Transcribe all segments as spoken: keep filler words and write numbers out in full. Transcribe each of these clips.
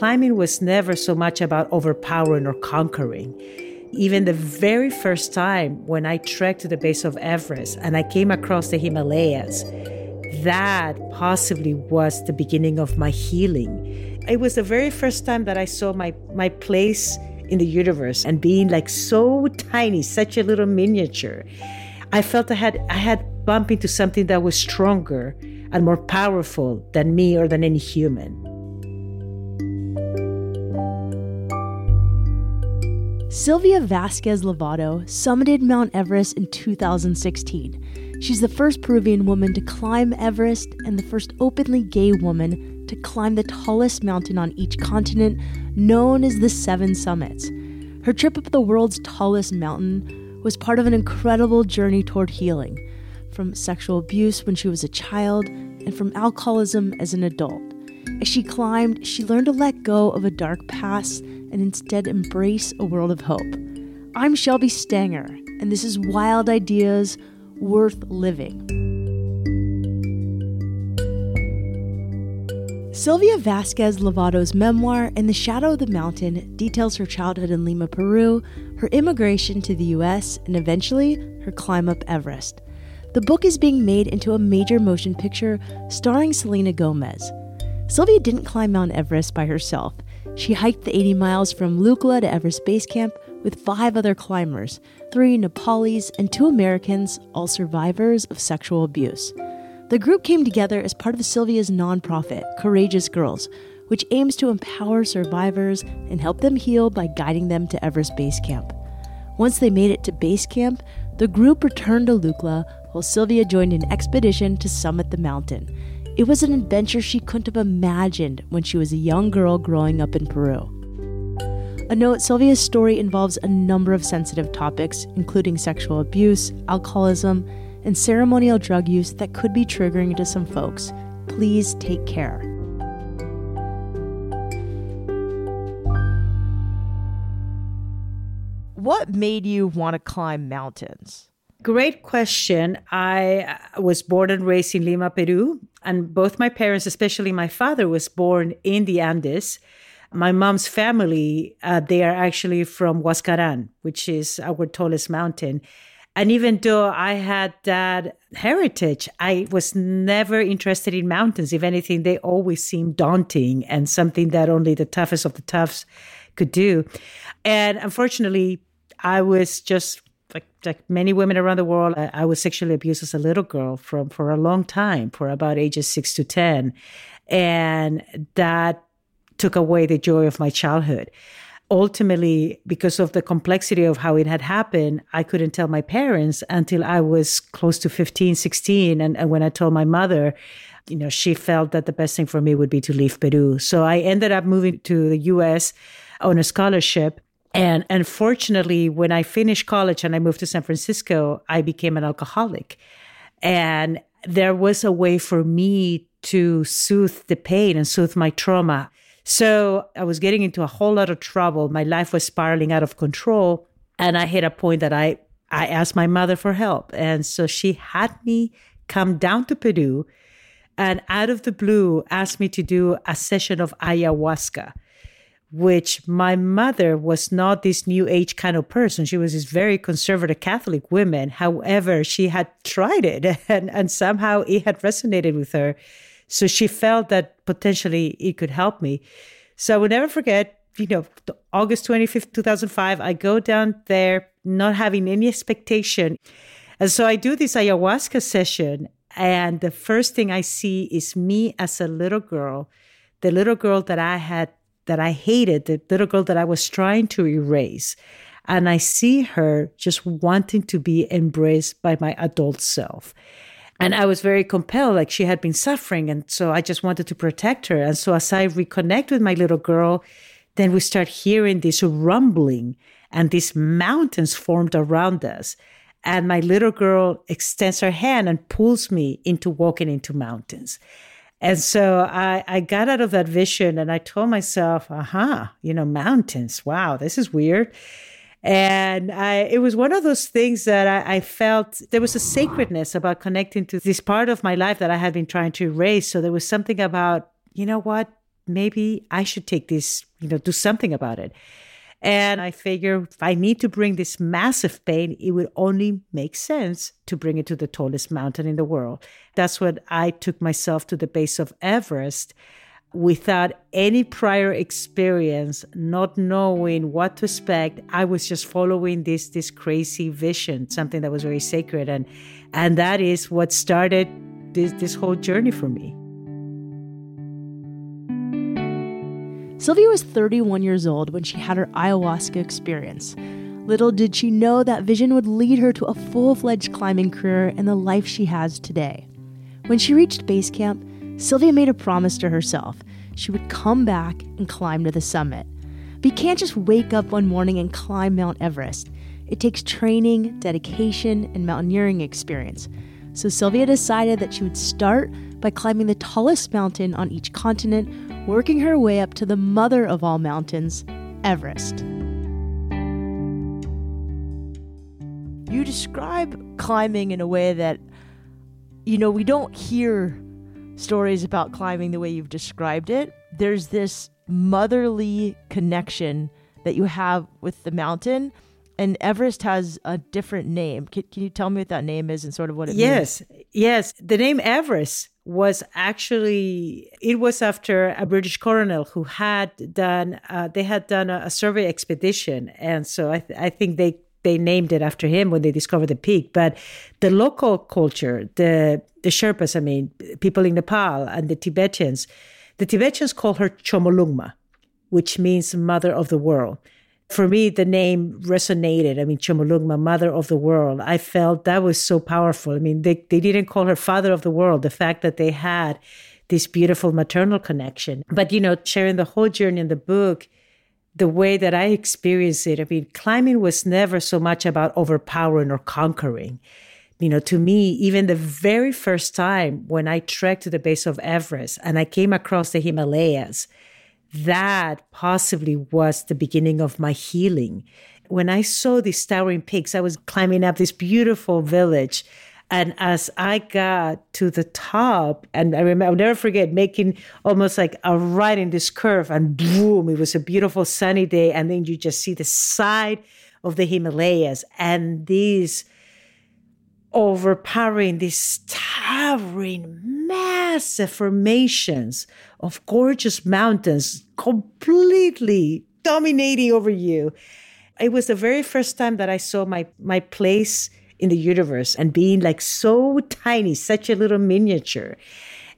climbing was never so much about overpowering or conquering. Even the very first time when I trekked to the base of Everest and I came across the Himalayas, that possibly was the beginning of my healing. It was the very first time that I saw my, my place in the universe and being like so tiny, such a little miniature. I felt I had I had bumped into something that was stronger and more powerful than me or than any human. Silvia Vasquez-Lavado summited Mount Everest in two thousand sixteen. She's the first Peruvian woman to climb Everest and the first openly gay woman to climb the tallest mountain on each continent, known as the Seven Summits. Her trip up the world's tallest mountain was part of an incredible journey toward healing, from sexual abuse when she was a child and from alcoholism as an adult. As she climbed, she learned to let go of a dark past and instead embrace a world of hope. I'm Shelby Stanger, and this is Wild Ideas Worth Living. Silvia Vasquez-Lavado's memoir, In the Shadow of the Mountain, details her childhood in Lima, Peru, her immigration to the U S, and eventually her climb up Everest. The book is being made into a major motion picture starring Selena Gomez. Silvia didn't climb Mount Everest by herself. She hiked the eighty miles from Lukla to Everest Base Camp with five other climbers, three Nepalis and two Americans, all survivors of sexual abuse. The group came together as part of Silvia's nonprofit, Courageous Girls, which aims to empower survivors and help them heal by guiding them to Everest Base Camp. Once they made it to base camp, the group returned to Lukla while Silvia joined an expedition to summit the mountain. It was an adventure she couldn't have imagined when she was a young girl growing up in Peru. A note, Silvia's story involves a number of sensitive topics, including sexual abuse, alcoholism, and ceremonial drug use that could be triggering to some folks. Please take care. What made you want to climb mountains? Great question. I was born and raised in Lima, Peru, and both my parents, especially my father, was born in the Andes. My mom's family, uh, they are actually from Huascaran, which is our tallest mountain. And even though I had that heritage, I was never interested in mountains. If anything, they always seemed daunting and something that only the toughest of the toughs could do. And unfortunately, I was just Like, like many women around the world, I, I was sexually abused as a little girl from for a long time, for about ages six to ten. And that took away the joy of my childhood. Ultimately, because of the complexity of how it had happened, I couldn't tell my parents until I was close to fifteen, sixteen. And, and when I told my mother, you know, she felt that the best thing for me would be to leave Peru. So I ended up moving to the U S on a scholarship. And unfortunately, when I finished college and I moved to San Francisco, I became an alcoholic. And there was a way for me to soothe the pain and soothe my trauma. So I was getting into a whole lot of trouble. My life was spiraling out of control. And I hit a point that I, I asked my mother for help. And so she had me come down to Peru and out of the blue asked me to do a session of ayahuasca, which my mother was not this new age kind of person. She was this very conservative Catholic woman. However, she had tried it and, and somehow it had resonated with her. So she felt that potentially it could help me. So I will never forget, you know, August twenty-fifth, two thousand five, I go down there not having any expectation. And so I do this ayahuasca session. And the first thing I see is me as a little girl, the little girl that I had that I hated, the little girl that I was trying to erase. And I see her just wanting to be embraced by my adult self. And I was very compelled, like she had been suffering. And so I just wanted to protect her. And so as I reconnect with my little girl, then we start hearing this rumbling and these mountains formed around us. And my little girl extends her hand and pulls me into walking into mountains. And so I, I got out of that vision and I told myself, aha, uh-huh, you know, mountains, wow, this is weird. And I, it was one of those things that I, I felt there was a sacredness about connecting to this part of my life that I had been trying to erase. So there was something about, you know what, maybe I should take this, you know, do something about it. And I figure if I need to bring this massive pain, it would only make sense to bring it to the tallest mountain in the world. That's when I took myself to the base of Everest without any prior experience, not knowing what to expect. I was just following this, this crazy vision, something that was very sacred. And, and that is what started this, this whole journey for me. Silvia was thirty-one years old when she had her ayahuasca experience. Little did she know that vision would lead her to a full-fledged climbing career and the life she has today. When she reached base camp, Silvia made a promise to herself. She would come back and climb to the summit. But you can't just wake up one morning and climb Mount Everest. It takes training, dedication, and mountaineering experience. So Silvia decided that she would start by climbing the tallest mountain on each continent, working her way up to the mother of all mountains, Everest. You describe climbing in a way that, you know, we don't hear stories about climbing the way you've described it. There's this motherly connection that you have with the mountain, and Everest has a different name. Can, can you tell me what that name is and sort of what it yes, means? Yes, yes. The name Everest was actually, it was after a British colonel who had done, uh, they had done a, a survey expedition. And so I, th- I think they, they named it after him when they discovered the peak. But the local culture, the, the Sherpas, I mean, people in Nepal and the Tibetans, the Tibetans call her Chomolungma, which means mother of the world. For me, the name resonated. I mean, Chomolungma, mother of the world. I felt that was so powerful. I mean, they, they didn't call her father of the world. The fact that they had this beautiful maternal connection. But, you know, sharing the whole journey in the book, the way that I experienced it, I mean, climbing was never so much about overpowering or conquering. You know, to me, even the very first time when I trekked to the base of Everest and I came across the Himalayas, that possibly was the beginning of my healing. When I saw these towering peaks, I was climbing up this beautiful village. And as I got to the top, and I remember, I'll never forget, making almost like a right in this curve, and boom, it was a beautiful sunny day. And then you just see the side of the Himalayas and these overpowering, these towering, massive formations of gorgeous mountains completely dominating over you. It was the very first time that I saw my, my place in the universe and being like so tiny, such a little miniature.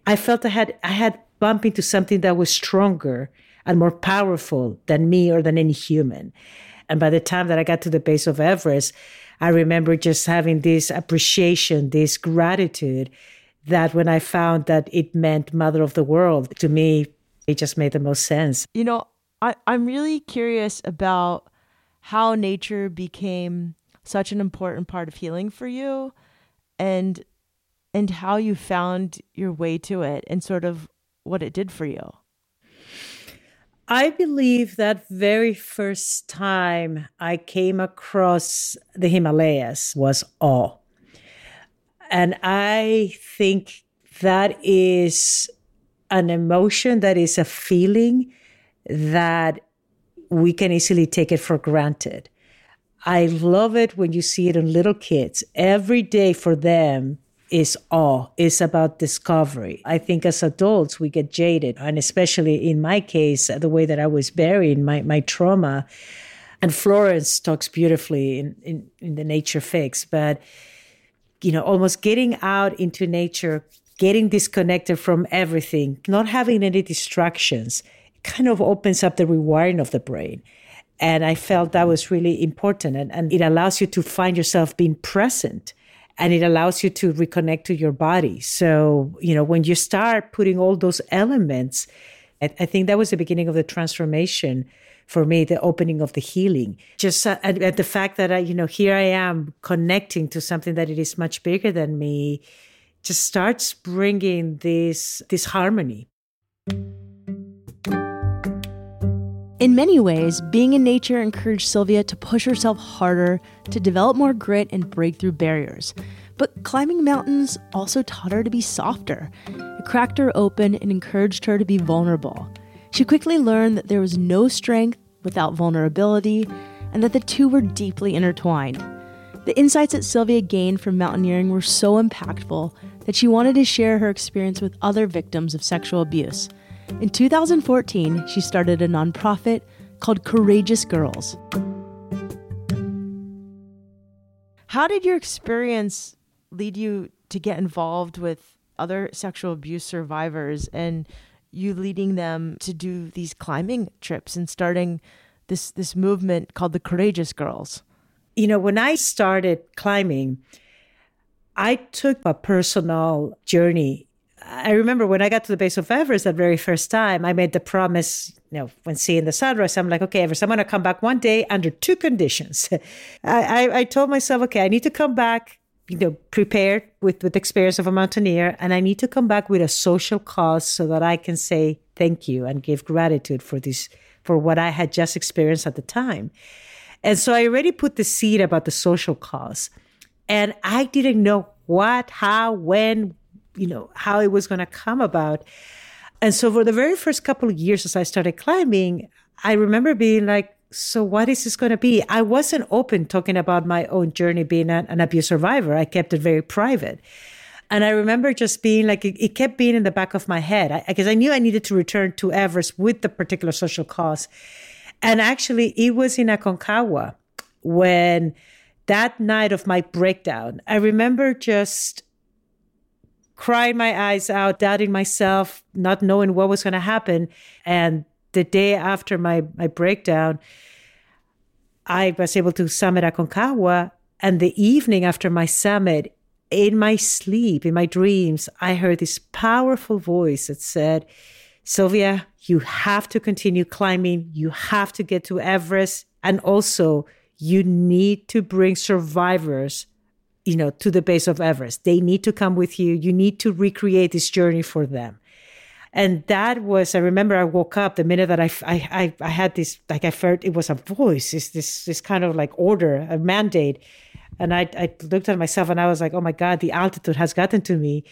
I felt I had, I had bumped into something that was stronger and more powerful than me or than any human. And by the time that I got to the base of Everest, I remember just having this appreciation, this gratitude, that when I found that it meant mother of the world, to me, it just made the most sense. You know, I, I'm really curious about how nature became such an important part of healing for you, and and how you found your way to it and sort of what it did for you. I believe that very first time I came across the Himalayas was awe. And I think that is an emotion, that is a feeling that we can easily take it for granted. I love it when you see it in little kids. Every day for them is awe, is about discovery. I think as adults, we get jaded. And especially in my case, the way that I was buried, my, my trauma. And Florence talks beautifully in, in, in The Nature Fix. But, you know, almost getting out into nature, getting disconnected from everything, not having any distractions, kind of opens up the rewiring of the brain. And I felt that was really important. And, and it allows you to find yourself being present. And it allows you to reconnect to your body. So, you know, when you start putting all those elements, I, I think that was the beginning of the transformation for me, the opening of the healing. Just uh, at, at the fact that, I, you know, here I am connecting to something that it is much bigger than me, just starts bringing this, this harmony. In many ways, being in nature encouraged Silvia to push herself harder, to develop more grit and break through barriers. But climbing mountains also taught her to be softer. It cracked her open and encouraged her to be vulnerable. She quickly learned that there was no strength without vulnerability, and that the two were deeply intertwined. The insights that Silvia gained from mountaineering were so impactful that she wanted to share her experience with other victims of sexual abuse. In two thousand fourteen, she started a nonprofit called Courageous Girls. How did your experience lead you to get involved with other sexual abuse survivors and you leading them to do these climbing trips and starting this this movement called the Courageous Girls? You know, when I started climbing, I took a personal journey. I remember when I got to the base of Everest that very first time, I made the promise, you know, when seeing the sunrise, I'm like, okay, Everest, I'm going to come back one day under two conditions. I, I, I told myself, okay, I need to come back, you know, prepared with, with the experience of a mountaineer, and I need to come back with a social cause so that I can say thank you and give gratitude for this, for what I had just experienced at the time. And so I already put the seed about the social cause, and I didn't know what, how, when, you know, how it was going to come about. And so for the very first couple of years as I started climbing, I remember being like, so what is this going to be? I wasn't open talking about my own journey being an, an abuse survivor. I kept it very private. And I remember just being like, it, it kept being in the back of my head because I, I knew I needed to return to Everest with the particular social cause. And actually, it was in Aconcagua when that night of my breakdown, I remember just crying my eyes out, doubting myself, not knowing what was going to happen. And the day after my, my breakdown, I was able to summit Aconcagua. And the evening after my summit, in my sleep, in my dreams, I heard this powerful voice that said, Silvia, you have to continue climbing. You have to get to Everest. And also, you need to bring survivors, you know, to the base of Everest. They need to come with you. You need to recreate this journey for them. And that was, I remember I woke up the minute that I, I, I had this, like I felt it was a voice, this, this, this kind of like order, a mandate. And I, I looked at myself and I was like, oh my God, the altitude has gotten to me.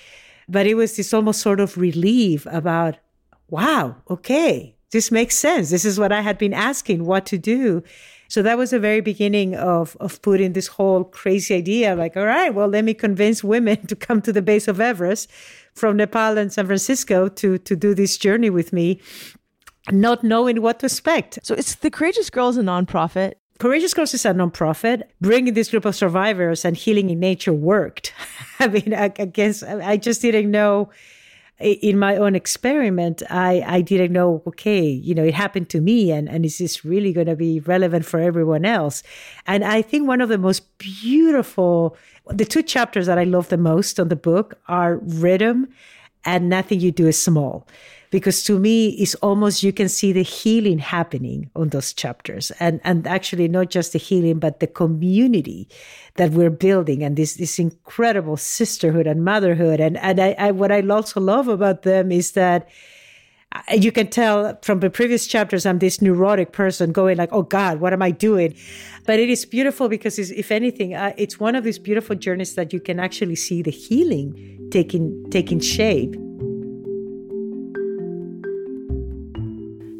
But it was this almost sort of relief about, wow, okay, this makes sense. This is what I had been asking, what to do. So that was the very beginning of, of putting this whole crazy idea, like, all right, well, let me convince women to come to the base of Everest from Nepal and San Francisco to, to do this journey with me, not knowing what to expect. So it's the Courageous Girls, a nonprofit. Courageous Girls is a nonprofit. Bringing this group of survivors and healing in nature worked. I mean, I, I guess I just didn't know. In my own experiment, I, I didn't know, okay, you know, it happened to me and, and is this really going to be relevant for everyone else? And I think one of the most beautiful, the two chapters that I love the most on the book are Rhythm and Nothing You Do Is Small. Because to me, it's almost, you can see the healing happening on those chapters. And and actually not just the healing, but the community that we're building and this this incredible sisterhood and motherhood. And and I, I what I also love about them is that you can tell from the previous chapters, I'm this neurotic person going like, oh God, what am I doing? But it is beautiful because it's, if anything, uh, it's one of these beautiful journeys that you can actually see the healing taking taking shape.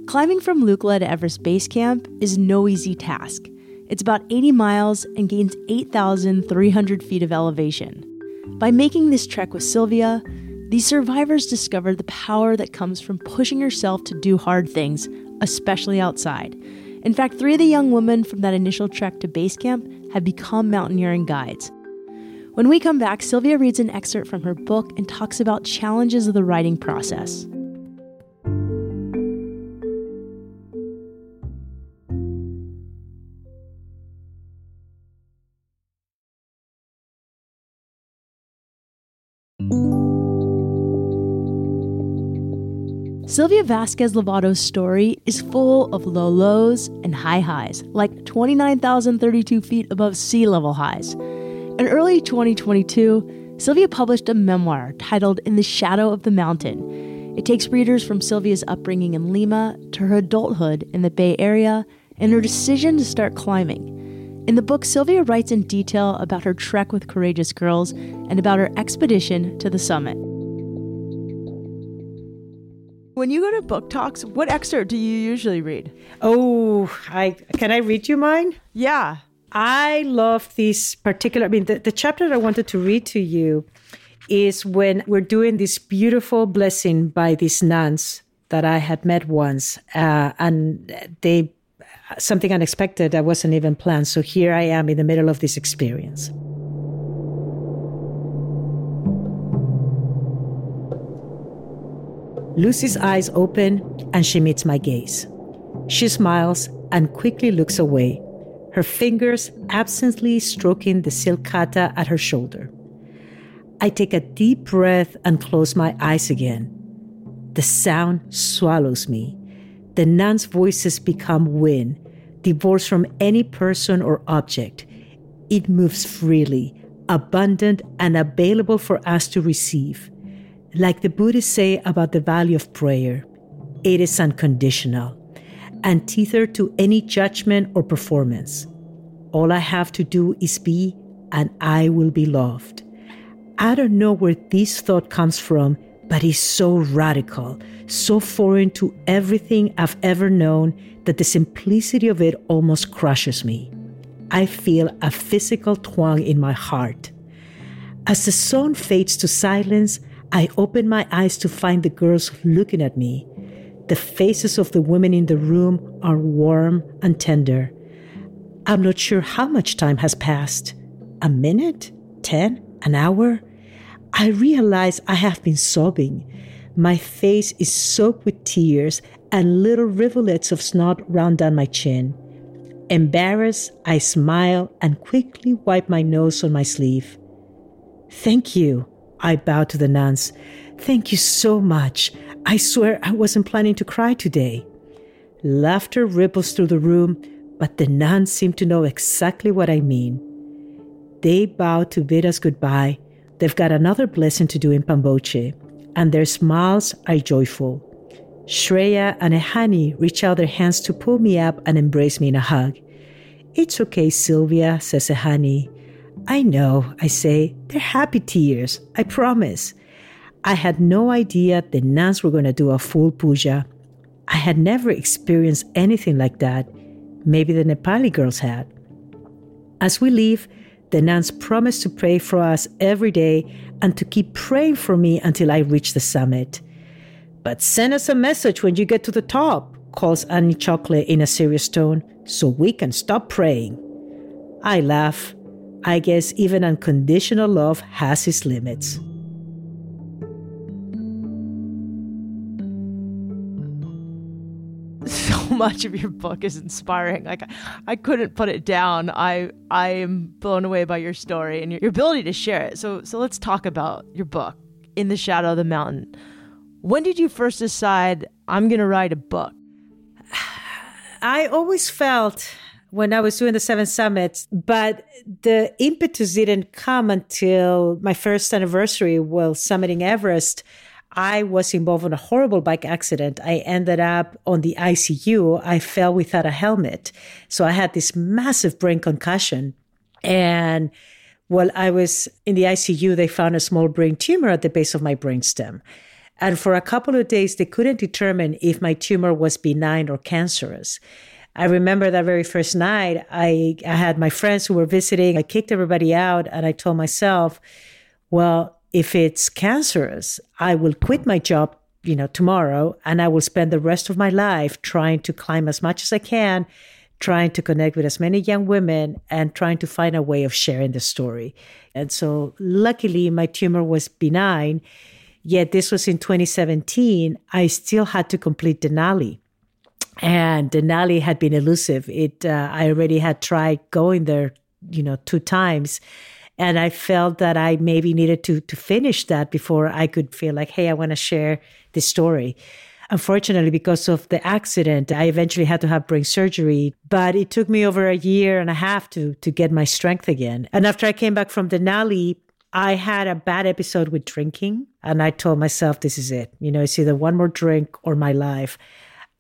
Climbing from Lukla to Everest Base Camp is no easy task. It's about eighty miles and gains eight thousand three hundred feet of elevation. By making this trek with Silvia, these survivors discover the power that comes from pushing yourself to do hard things, especially outside. In fact, three of the young women from that initial trek to base camp have become mountaineering guides. When we come back, Silvia reads an excerpt from her book and talks about challenges of the writing process. Silvia Vasquez-Lavado's story is full of low lows and high highs, like twenty-nine thousand thirty-two feet above sea level highs. In early twenty twenty-two, Silvia published a memoir titled In the Shadow of the Mountain. It takes readers from Silvia's upbringing in Lima to her adulthood in the Bay Area and her decision to start climbing. In the book, Silvia writes in detail about her trek with Courageous Girls and about her expedition to the summit. When you go to book talks, what excerpt do you usually read? Oh, I can I read you mine? Yeah. I love this particular, I mean, the, the chapter that I wanted to read to you is when we're doing this beautiful blessing by these nuns that I had met once. Uh, and they, something unexpected that wasn't even planned. So here I am in the middle of this experience. Lucy's eyes open and she meets my gaze. She smiles and quickly looks away, her fingers absently stroking the silk kata at her shoulder. I take a deep breath and close my eyes again. The sound swallows me. The nuns' voices become wind, divorced from any person or object. It moves freely, abundant and available for us to receive. Like the Buddhists say about the value of prayer, it is unconditional and tethered to any judgment or performance. All I have to do is be, and I will be loved. I don't know where this thought comes from, but it's so radical, so foreign to everything I've ever known that the simplicity of it almost crushes me. I feel a physical twang in my heart. As the song fades to silence, I open my eyes to find the girls looking at me. The faces of the women in the room are warm and tender. I'm not sure how much time has passed. A minute? Ten? An hour? I realize I have been sobbing. My face is soaked with tears and little rivulets of snot run down my chin. Embarrassed, I smile and quickly wipe my nose on my sleeve. Thank you. I bow to the nuns. Thank you so much. I swear I wasn't planning to cry today. Laughter ripples through the room, but the nuns seem to know exactly what I mean. They bow to bid us goodbye. They've got another blessing to do in Pamboche, and their smiles are joyful. Shreya and Ehani reach out their hands to pull me up and embrace me in a hug. It's okay, Silvia, says Ehani. I know, I say, they're happy tears, I promise. I had no idea the nuns were going to do a full puja. I had never experienced anything like that. Maybe the Nepali girls had. As we leave, the nuns promise to pray for us every day and to keep praying for me until I reach the summit. But send us a message when you get to the top, calls Annie Chokle in a serious tone, so we can stop praying. I laugh. I guess even unconditional love has its limits. So much of your book is inspiring. Like I couldn't put it down. I I am blown away by your story and your ability to share it. So so let's talk about your book, In the Shadow of the Mountain. When did you first decide I'm going to write a book? I always felt when I was doing the Seven Summits, but the impetus didn't come until my first anniversary while summiting Everest. I was involved in a horrible bike accident. I ended up on the I C U. I fell without a helmet. So I had this massive brain concussion. And while I was in the I C U, they found a small brain tumor at the base of my brainstem. And for a couple of days, they couldn't determine if my tumor was benign or cancerous. I remember that very first night, I, I had my friends who were visiting. I kicked everybody out and I told myself, well, if it's cancerous, I will quit my job, you know, tomorrow, and I will spend the rest of my life trying to climb as much as I can, trying to connect with as many young women and trying to find a way of sharing the story. And so luckily, my tumor was benign, yet this was in twenty seventeen. I still had to complete Denali. And Denali had been elusive. It uh, I already had tried going there, you know, two times. And I felt that I maybe needed to to finish that before I could feel like, hey, I want to share this story. Unfortunately, because of the accident, I eventually had to have brain surgery. But it took me over a year and a half to, to get my strength again. And after I came back from Denali, I had a bad episode with drinking. And I told myself, this is it. You know, it's either one more drink or my life.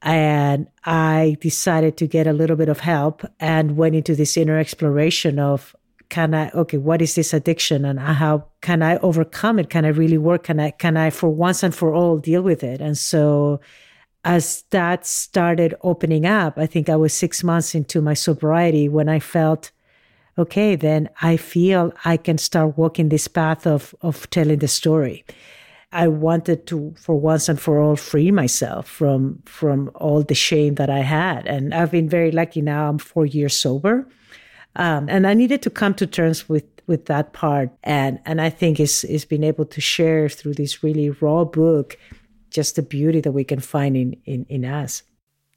And I decided to get a little bit of help and went into this inner exploration of can I, okay, what is this addiction and how can I overcome it? Can I really work? Can I, can I for once and for all deal with it? And so as that started opening up, I think I was six months into my sobriety when I felt, okay, then I feel I can start walking this path of of telling the story. I wanted to, for once and for all, free myself from from all the shame that I had. And I've been very lucky now. I'm four years sober. Um, and I needed to come to terms with with that part. And and I think it's, it's been able to share through this really raw book just the beauty that we can find in, in, in us.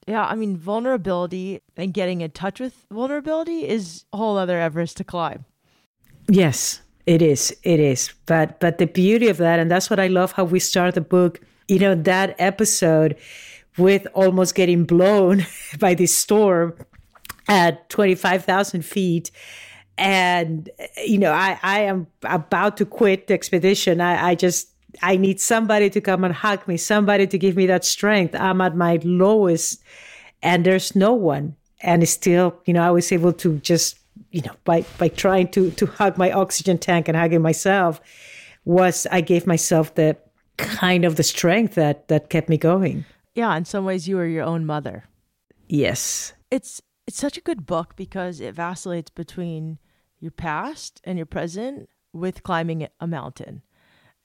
Yeah, I mean, vulnerability and getting in touch with vulnerability is a whole other Everest to climb. Yes, it is. It is. But but the beauty of that, and that's what I love, how we start the book, you know, that episode with almost getting blown by this storm at twenty-five thousand feet. And, you know, I, I am about to quit the expedition. I, I just... I need somebody to come and hug me, somebody to give me that strength. I'm at my lowest and there's no one. And still, you know, I was able to just, you know, by, by trying to, to hug my oxygen tank and hugging myself was, I gave myself the kind of the strength that, that kept me going. Yeah. In some ways you were your own mother. Yes. It's, it's such a good book because it vacillates between your past and your present with climbing a mountain.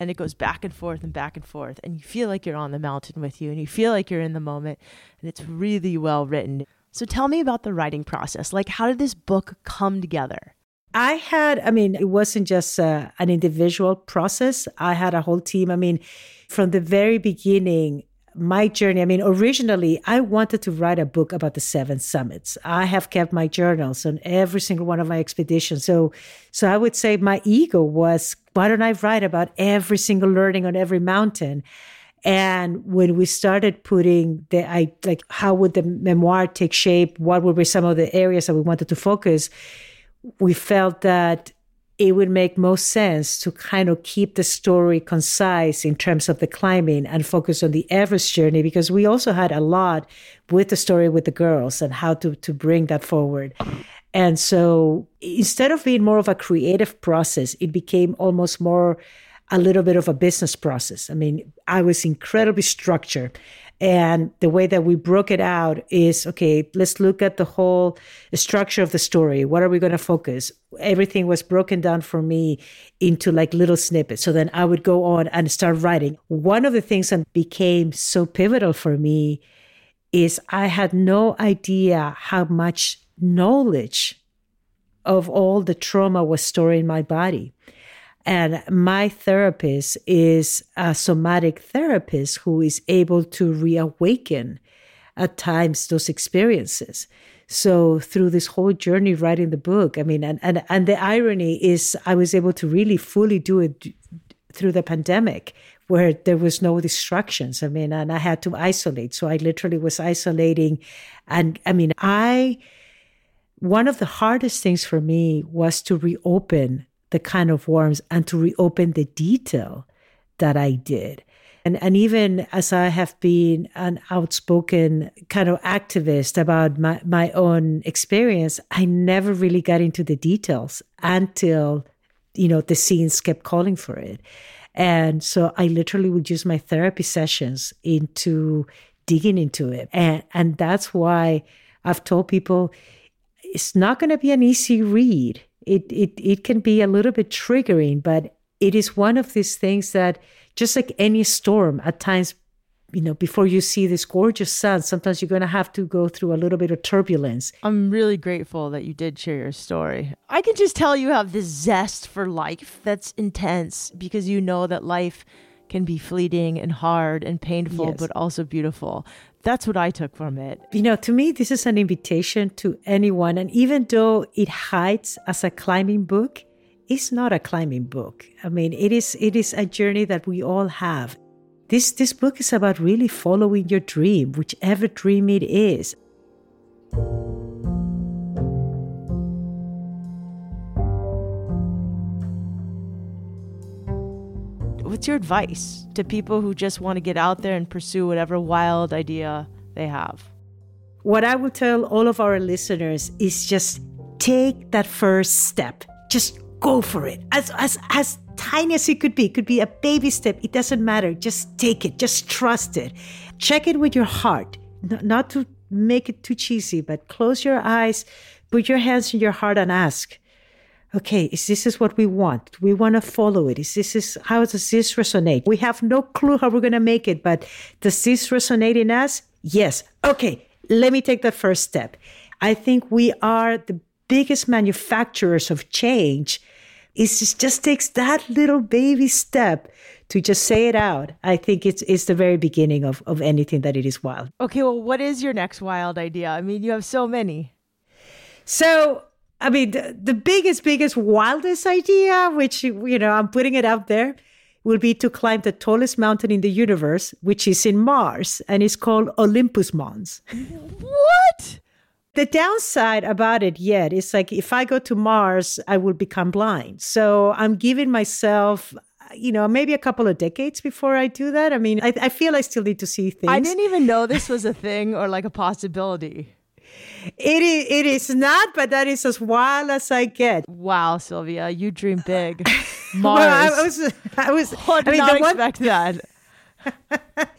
And it goes back and forth and back and forth. And you feel like you're on the mountain with you and you feel like you're in the moment. And it's really well written. So tell me about the writing process. Like, how did this book come together? I had, I mean, it wasn't just uh, an individual process. I had a whole team. I mean, from the very beginning, my journey, I mean, originally, I wanted to write a book about the Seven Summits. I have kept my journals on every single one of my expeditions. So, so I would say my ego was, why don't I write about every single learning on every mountain? And when we started putting the, I like, how would the memoir take shape? What would be some of the areas that we wanted to focus? We felt that it would make most sense to kind of keep the story concise in terms of the climbing and focus on the Everest journey, because we also had a lot with the story with the girls and how to, to bring that forward. And so instead of being more of a creative process, it became almost more a little bit of a business process. I mean, I was incredibly structured. And the way that we broke it out is, okay, let's look at the whole structure of the story. What are we going to focus? Everything was broken down for me into like little snippets. So then I would go on and start writing. One of the things that became so pivotal for me is I had no idea how much knowledge of all the trauma was stored in my body. And my therapist is a somatic therapist who is able to reawaken at times those experiences. So through this whole journey writing the book, I mean, and, and, and the irony is I was able to really fully do it through the pandemic where there was no distractions. I mean, and I had to isolate. So I literally was isolating. And I mean, I, one of the hardest things for me was to reopen the kind of worms and to reopen the detail that I did. And and even as I have been an outspoken kind of activist about my, my own experience, I never really got into the details until, you know, the scenes kept calling for it. And so I literally would use my therapy sessions into digging into it. And and that's why I've told people it's not going to be an easy read. It it it can be a little bit triggering, but it is one of these things that just like any storm, at times, you know, before you see this gorgeous sun, sometimes you're going to have to go through a little bit of turbulence. I'm really grateful that you did share your story. I can just tell you have this zest for life that's intense because you know that life can be fleeting and hard and painful, yes, but also beautiful. That's what I took from it. You know, to me, this is an invitation to anyone. And even though it hides as a climbing book, it's not a climbing book. I mean, it is it is a journey that we all have. This, this book is about really following your dream, whichever dream it is. What's your advice to people who just want to get out there and pursue whatever wild idea they have? What I would tell all of our listeners is just take that first step. just go for it. As as as tiny as it could be, it could be a baby step. It doesn't matter. Just take it. Just trust it. Check it with your heart. N- not to make it too cheesy, but close your eyes, put your hands in your heart and ask, okay, is this is what we want? We want to follow it. Is this is how does this resonate? We have no clue how we're going to make it, but does this resonate in us? Yes. Okay, let me take the first step. I think we are the biggest manufacturers of change. It just, just takes that little baby step to just say it out. I think it's it's the very beginning of, of anything that it is wild. Okay, well, what is your next wild idea? I mean, you have so many. So, I mean, the, the biggest, biggest, wildest idea, which, you know, I'm putting it out there, will be to climb the tallest mountain in the universe, which is in Mars, and it's called Olympus Mons. What? The downside about it yet is like, if I go to Mars, I will become blind. So I'm giving myself, you know, maybe a couple of decades before I do that. I mean, I, I feel I still need to see things. I didn't even know this was a thing or like a possibility. It is, it is not, but that is as wild as I get. Wow, Silvia, you dream big. Mars. Well, I was, I was, oh, I, I mean, not expect one... that.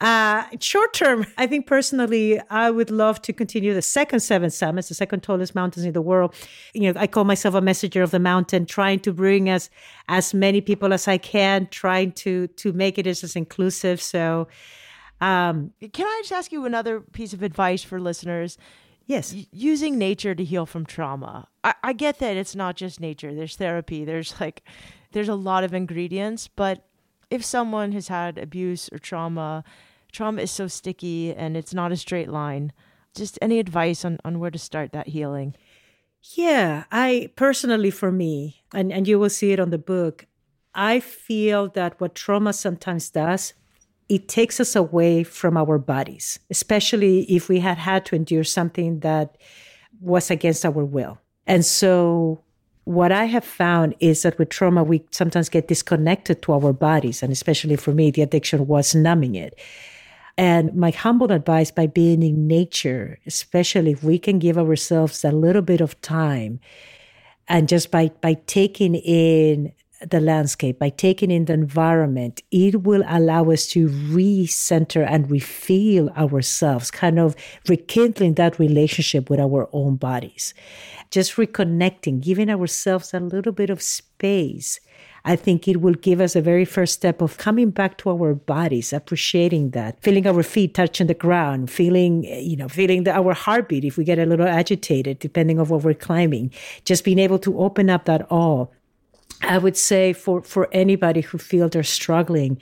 Uh, short term, I think personally, I would love to continue the second Seven Summits, the second tallest mountains in the world. You know, I call myself a messenger of the mountain, trying to bring as as many people as I can, trying to to make it as, as inclusive. So, um, can I just ask you another piece of advice for listeners? Yes, y- using nature to heal from trauma. I-, I get that it's not just nature. There's therapy. There's like, there's a lot of ingredients, but if someone has had abuse or trauma, trauma is so sticky and it's not a straight line. Just any advice on, on where to start that healing? Yeah, I personally, for me, and, and you will see it on the book, I feel that what trauma sometimes does, it takes us away from our bodies, especially if we had had to endure something that was against our will. And so what I have found is that with trauma, we sometimes get disconnected to our bodies. And especially for me, the addiction was numbing it. And my humble advice, by being in nature, especially if we can give ourselves a little bit of time, and just by, by taking in the landscape, by taking in the environment, it will allow us to recenter and refeel ourselves, kind of rekindling that relationship with our own bodies. Just reconnecting, giving ourselves a little bit of space, I think it will give us a very first step of coming back to our bodies, appreciating that, feeling our feet touching the ground, feeling, you know, feeling the, our heartbeat if we get a little agitated, depending on what we're climbing, just being able to open up that awe. I would say for, for anybody who feels they're struggling,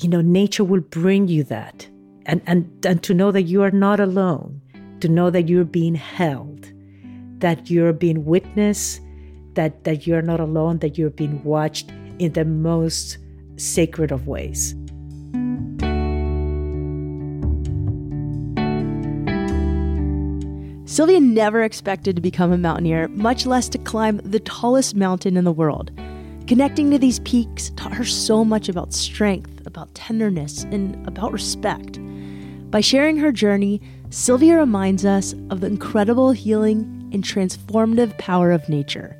you know, nature will bring you that. And, and, and to know that you are not alone, to know that you're being held, that you're being witnessed, that, that you're not alone, that you're being watched in the most sacred of ways. Silvia never expected to become a mountaineer, much less to climb the tallest mountain in the world. Connecting to these peaks taught her so much about strength, about tenderness, and about respect. By sharing her journey, Silvia reminds us of the incredible healing and transformative power of nature.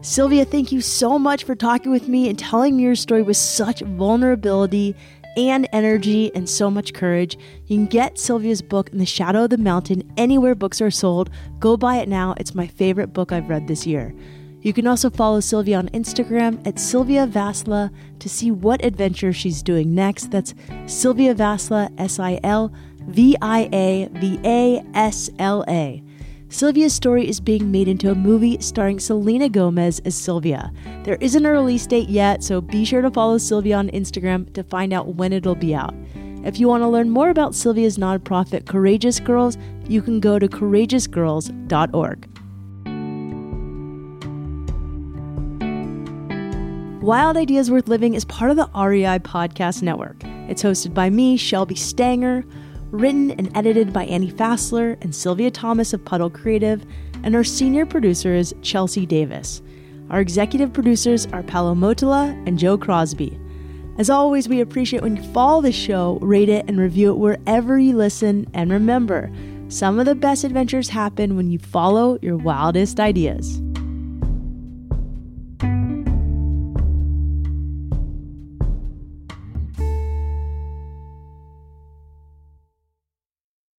Silvia, thank you so much for talking with me and telling me your story with such vulnerability and energy and so much courage. You can get Silvia's book, In the Shadow of the Mountain, anywhere books are sold. Go buy it now. It's my favorite book I've read this year. You can also follow Silvia on Instagram at Silvia Vasla to see what adventure she's doing next. That's Silvia Vasla, S I L V I A V A S L A. Silvia's story is being made into a movie starring Selena Gomez as Silvia. There isn't a release date yet, so be sure to follow Silvia on Instagram to find out when it'll be out. If you want to learn more about Silvia's nonprofit Courageous Girls, you can go to courageous girls dot org. Wild Ideas Worth Living is part of the R E I Podcast Network. It's hosted by me, Shelby Stanger, written and edited by Annie Fassler and Sylvia Thomas of Puddle Creative, and our senior producer is Chelsea Davis. Our executive producers are Paolo Motola and Joe Crosby. As always, we appreciate when you follow the show, rate it, and review it wherever you listen, and remember, Some of the best adventures happen when you follow your wildest ideas.